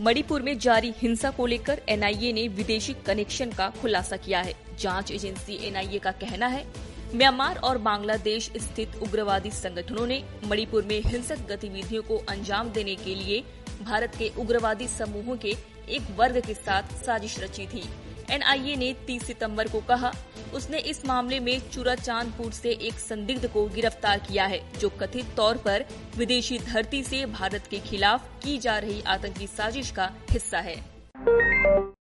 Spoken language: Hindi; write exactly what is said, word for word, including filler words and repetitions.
मणिपुर में जारी हिंसा को लेकर एन आई ए ने विदेशी कनेक्शन का खुलासा किया है। जांच एजेंसी एन आई ए का कहना है म्यांमार और बांग्लादेश स्थित उग्रवादी संगठनों ने मणिपुर में हिंसक गतिविधियों को अंजाम देने के लिए भारत के उग्रवादी समूहों के एक वर्ग के साथ साजिश रची थी। एन आई ए ने तीस सितंबर को कहा उसने इस मामले में चुराचांदपुर से एक संदिग्ध को गिरफ्तार किया है जो कथित तौर पर विदेशी धरती से भारत के खिलाफ की जा रही आतंकी साजिश का हिस्सा है।